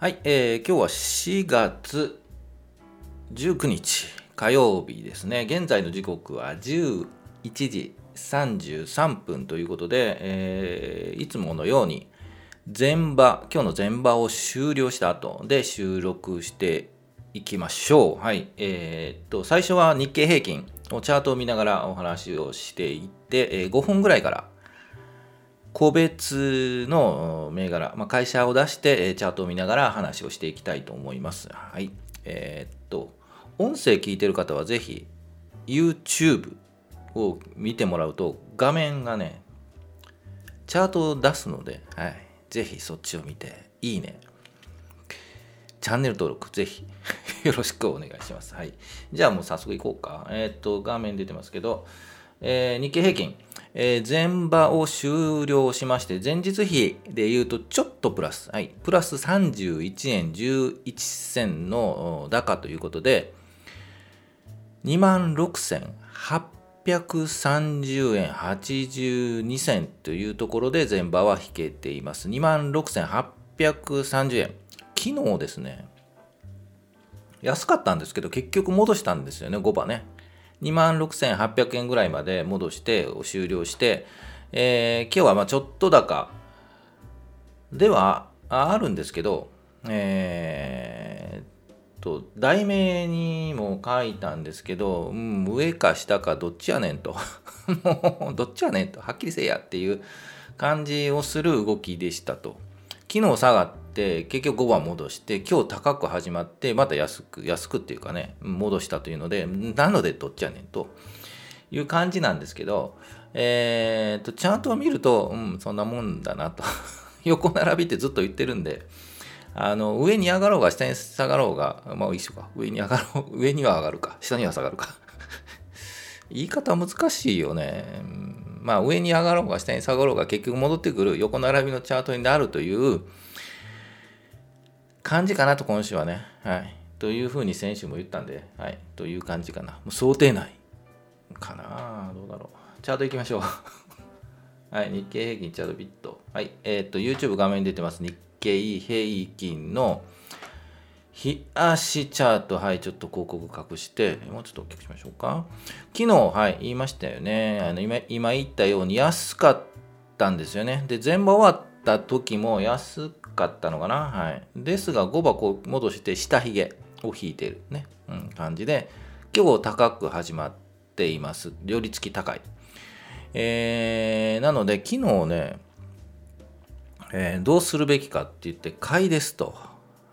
はい、今日は4月19日火曜日ですね。現在の時刻は11時33分ということで、いつものように今日の前場を終了した後で収録していきましょう。はい、最初は日経平均のチャートを見ながらお話をしていって、5本ぐらいから個別の銘柄、会社を出してチャートを見ながら話をしていきたいと思います。はい。音声聞いてる方はぜひ YouTube を見てもらうと画面がね、チャートを出すので、はい、ぜひそっちを見て、いいね、チャンネル登録ぜひよろしくお願いします。はい。じゃあもう早速いこうか。画面出てますけど、日経平均、前場を終了しまして、前日比でいうとちょっとプラス、はい、プラス31円11銭の高ということで 26,830 円82銭というところで前場は引けています。 26,830 円、昨日ですね、安かったんですけど結局戻したんですよね。5番ね、26,800 円ぐらいまで戻して終了して、今日はちょっと高ではあるんですけど、題名にも書いたんですけど、上か下かどっちやねんともうどっちやねんとはっきりせえやっていう感じをする動きでしたと。昨日下がって結局5番戻して、今日高く始まってまた安くっていうかね、戻したというので、なのでどっちやねんという感じなんですけど、チャートを見ると、そんなもんだなと横並びってずっと言ってるんで、上に上がろうが下に下がろうが一緒か、上には上がるか下には下がるか言い方難しいよね。上に上がろうが下に下がろうが結局戻ってくる横並びのチャートになるという感じかなと、今週はね、はい、というふうに先週も言ったんで、はい、という感じかな。もう想定内かな、どうだろう。チャートいきましょうはい、日経平均チャートビット、はい、YouTube 画面出てます。日経平均の日足チャート、はい、ちょっと広告隠して、もうちょっと大きくしましょうか。昨日、はい、言いましたよね。今言ったように安かったんですよね。で、前場終わった時も安かったのかな。はい。ですが、5場こう戻して下ひげを引いてるね、感じで、今日高く始まっています。寄り付き高い。なので、昨日ね、どうするべきかって言って、買いですと。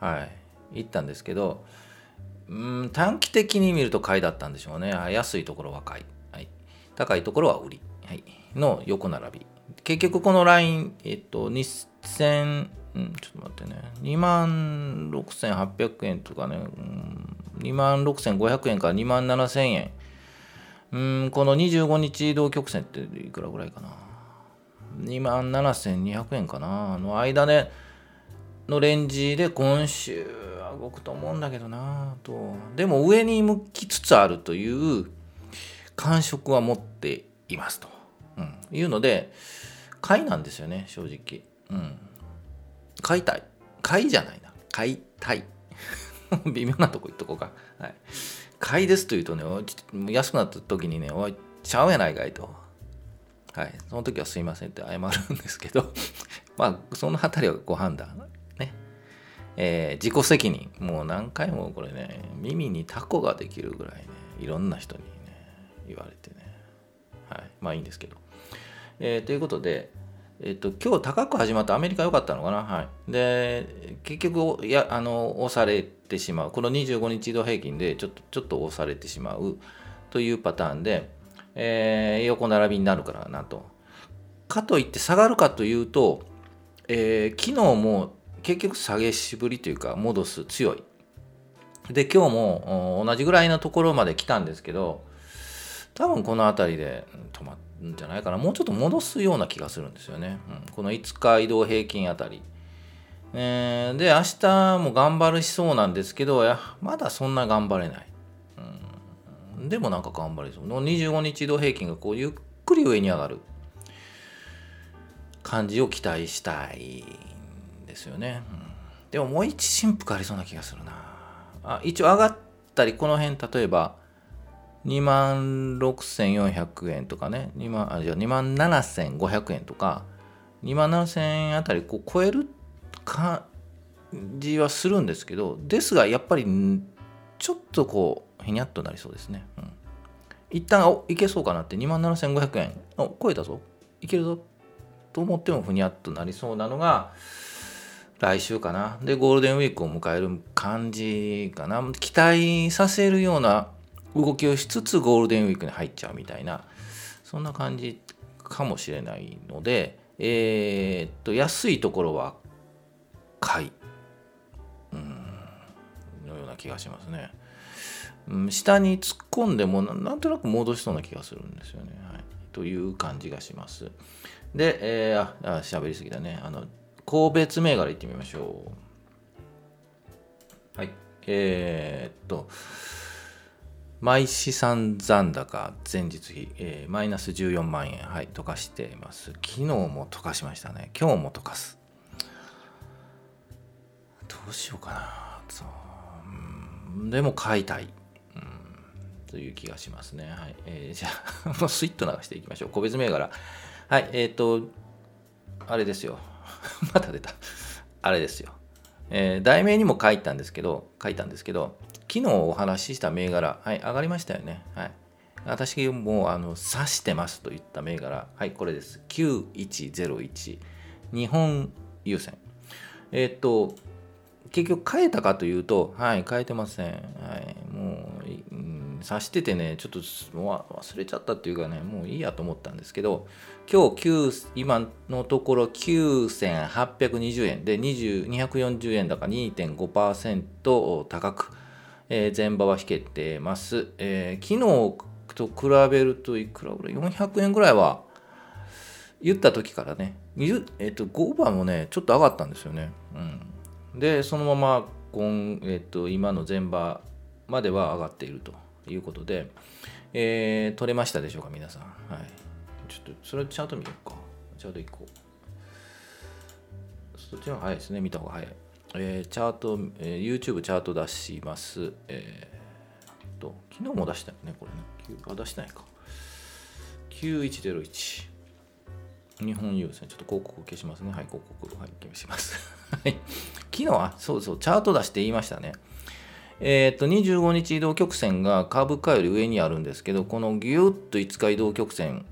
はい。言ったんですけど、短期的に見ると買いだったんでしょうね。安いところは買い、はい、高いところは売り、はい、の横並び。結局このライン、2000、ちょっと待ってね、26,800 円とかね、26,500 円から 27,000 円、この25日移動曲線っていくらぐらいかな、27,200 円かな、あの間ねのレンジで今週は動くと思うんだけどなと。でも上に向きつつあるという感触は持っていますと、いうので買いなんですよね、正直、買いたい、買いたい微妙なとこ言っとこうか、はい、買いですというとね、安くなった時にね、おいちゃうやないかいと、はい、その時はすいませんって謝るんですけどそのあたりはご判断自己責任。もう何回もこれね、耳にタコができるぐらいね、いろんな人にね言われてね、はい、いいんですけど、ということで、今日高く始まったアメリカ良かったのかな、はい、で結局押されてしまう、この25日移動平均でちょっと押されてしまうというパターンで、横並びになるからなと。かといって下がるかというと、昨日も結局下げしぶりというか戻す強いで、今日も同じぐらいのところまで来たんですけど、多分この辺りで止まるんじゃないかな。もうちょっと戻すような気がするんですよね、この5日移動平均あたり、で明日も頑張るしそうなんですけど、まだそんな頑張れない、でもなんか頑張れそう。25日移動平均がこうゆっくり上に上がる感じを期待したいですよね、でももう一振幅ありそうな気がするなあ。一応上がったりこの辺例えば 26,400 円とかね、27,500 円とか 27,000 円あたりこう超える感じはするんですけど、ですがやっぱりちょっとこうひにゃっとなりそうですね、うん、一旦おいけそうかなって 27,500 円を超えたぞいけるぞと思ってもふにゃっとなりそうなのが来週かな。でゴールデンウィークを迎える感じかな。期待させるような動きをしつつゴールデンウィークに入っちゃうみたいな、そんな感じかもしれないので、安いところは買いのような気がしますね、うん、下に突っ込んでもなんとなく戻しそうな気がするんですよね、はい、という感じがします。で、喋りすぎだね。個別銘柄いってみましょう。はい。毎資産残高前日比、マイナス14万円、はい、溶かしています。昨日も溶かしましたね。今日も溶かす。どうしようかな。でも買いたい。という気がしますね。はい。じゃあ、もうスイッと流していきましょう。個別銘柄。はい。あれですよ。また出たあれですよ、題名にも書いたんですけど昨日お話しした銘柄、はい、上がりましたよね、はい、私もう指してますと言った銘柄、はい、これです。9101日本郵船。結局変えたかというと、はい、変えてません、はい、もう、指しててね、ちょっと忘れちゃったっていうかね、もういいやと思ったんですけど、今日今のところ 9,820 円で240円高 2.5% 高く、前場は引けてます、昨日と比べるといくらぐらい400円ぐらいは言った時からね、5番もねちょっと上がったんですよね、うん、でそのまま今の前場までは上がっているということで、取れましたでしょうか皆さん、はい、ちょっとそれチャート見ようか。チャート行こう。そっちの方が早いですね、見た方が早い、チャート、YouTube チャート出します、昨日も出したよねこれね。出してないか。9101日本郵船、ちょっと広告消しますね。はい、広告、はい、消します昨日はそうそうチャート出して言いましたね。25日移動曲線が株価より上にあるんですけど、このギュッと5日移動曲線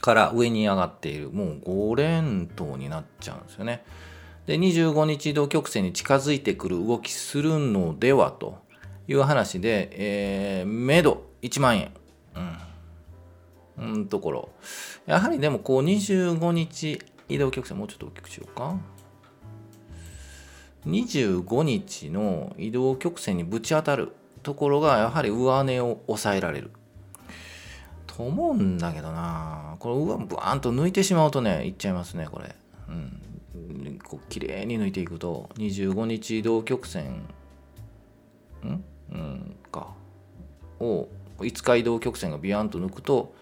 から上に上がっている、もう5連投になっちゃうんですよね。で25日移動曲線に近づいてくる動きするのではという話で、目処1万円、ところやはりでもこう25日移動曲線もうちょっと大きくしようか。25日の移動曲線にぶち当たるところがやはり上値を抑えられると思うんだけどな。これブワーンと抜いてしまうとね、いっちゃいますねこれ、こう綺麗に抜いていくと25日移動曲線を5日移動曲線がビヤンと抜くと、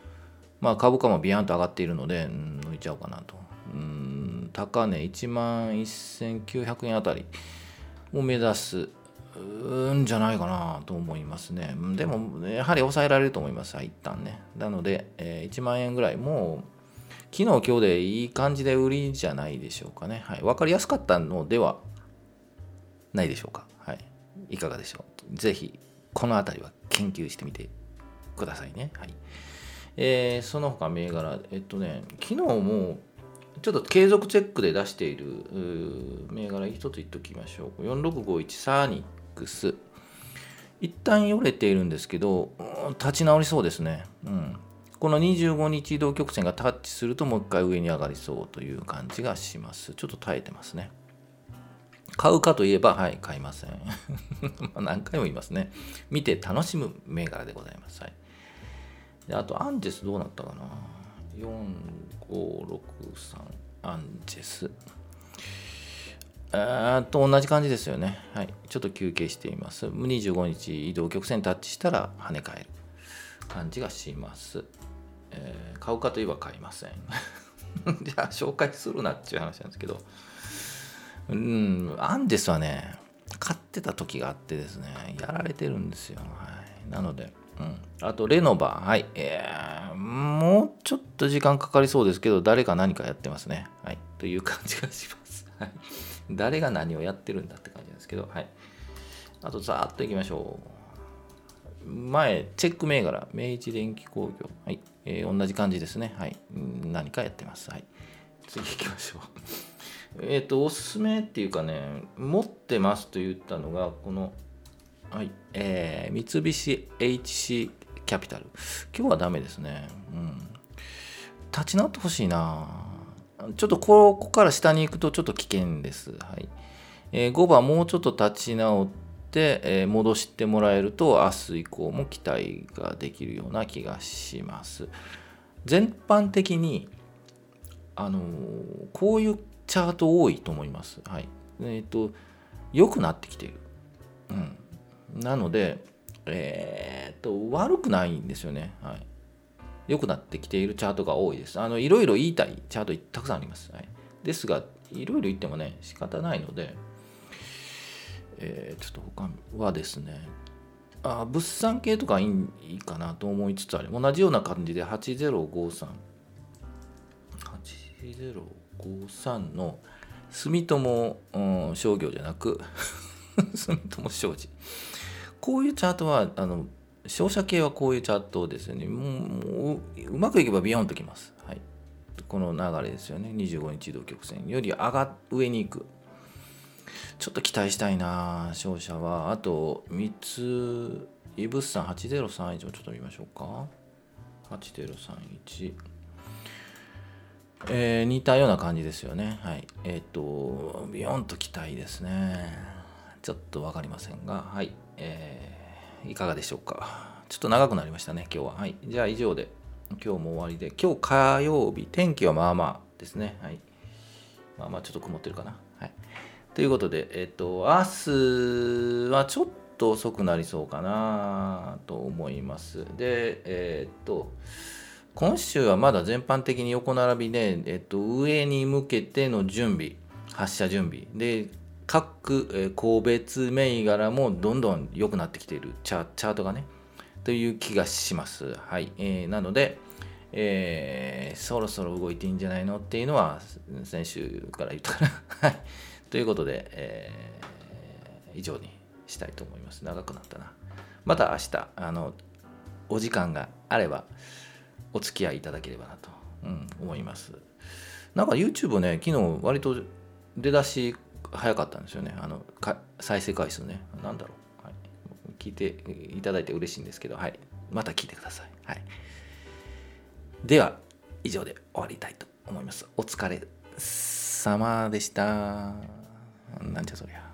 まあ株価もビヤンと上がっているので、抜いちゃうかなと。高値 11,900 円あたりを目指すんじゃないかなと思いますね。でもやはり抑えられると思います一旦ね。なので、1万円ぐらい、もう昨日今日でいい感じで売りじゃないでしょうかね、はい、分かりやすかったのではないでしょうか、はい、いかがでしょう。ぜひこのあたりは研究してみてくださいね、はい。その他銘柄、昨日もちょっと継続チェックで出している銘柄一つ言っときましょう。4651サーニックス、一旦よれているんですけど立ち直りそうですね、この25日移動曲線がタッチするともう一回上に上がりそうという感じがします。ちょっと耐えてますね。買うかといえば、はい、買いません何回も言いますね。見て楽しむ銘柄でございます、はい。であとアンジェスどうなったかな。4563アンジェス同じ感じですよね、はい。ちょっと休憩しています。25日移動曲線タッチしたら跳ね返る感じがします、買うかといえば買いませんじゃあ紹介するなっていう話なんですけど、アンデスはね買ってた時があってですね、やられてるんですよ、はい、なので、あとレノバ、はい、もうちょっと時間かかりそうですけど誰か何かやってますね、はい、という感じがします、はい、誰が何をやってるんだって感じですけど、はい、あとざーっといきましょう。前チェック銘柄明治電機工業、はい、同じ感じですね、はい、何かやってます、はい、次いきましょうおすすめっていうかね、持ってますと言ったのがこの、はい、三菱 HC キャピタル。今日はダメですね、立ち直ってほしいな。ちょっとここから下に行くとちょっと危険です、はい、5番もうちょっと立ち直って、戻してもらえると明日以降も期待ができるような気がします。全般的にこういうチャート多いと思います、はい、良くなってきている、なので、悪くないんですよね、はい、良くなってきているチャートが多いです。いろいろ言いたいチャートたくさんあります、はい、ですがいろいろ言ってもね仕方ないので、ちょっと他はですね、物産系とかいいかなと思いつつある。同じような感じで8053の住友、商業じゃなく住友商事、こういうチャートは商社系はこういうチャートですよね。もううまくいけばビヨンときます、はい、この流れですよね。25日移動曲線より上に行く。ちょっと期待したいな商社は。あと三井物産803以上ちょっと見ましょうか。8031、似たような感じですよね、はい、ビヨンと期待ですね。ちょっと分かりませんが、はい、いかがでしょうか。ちょっと長くなりましたね今日は、はい、じゃあ以上で今日も終わりで、今日火曜日天気はまあまあですね、はい、まあまあちょっと曇ってるかな、はい、ということで、明日はちょっと遅くなりそうかなと思います。で今週はまだ全般的に横並びで、上に向けての準備、発射準備で、各、個別銘柄もどんどん良くなってきているチャートがねという気がします、はい、なので、そろそろ動いていいんじゃないのっていうのは先週から言ったからということで、以上にしたいと思います。長くなったな。また明日お時間があればお付き合いいただければなと、思います。なんか YouTube ね昨日割と出だし早かったんですよね。再生回数ね、なんだろう、はい、聞いていただいて嬉しいんですけど、はい、また聞いてください、はい、では以上で終わりたいと思います。お疲れ様でした。なんじゃそりゃ。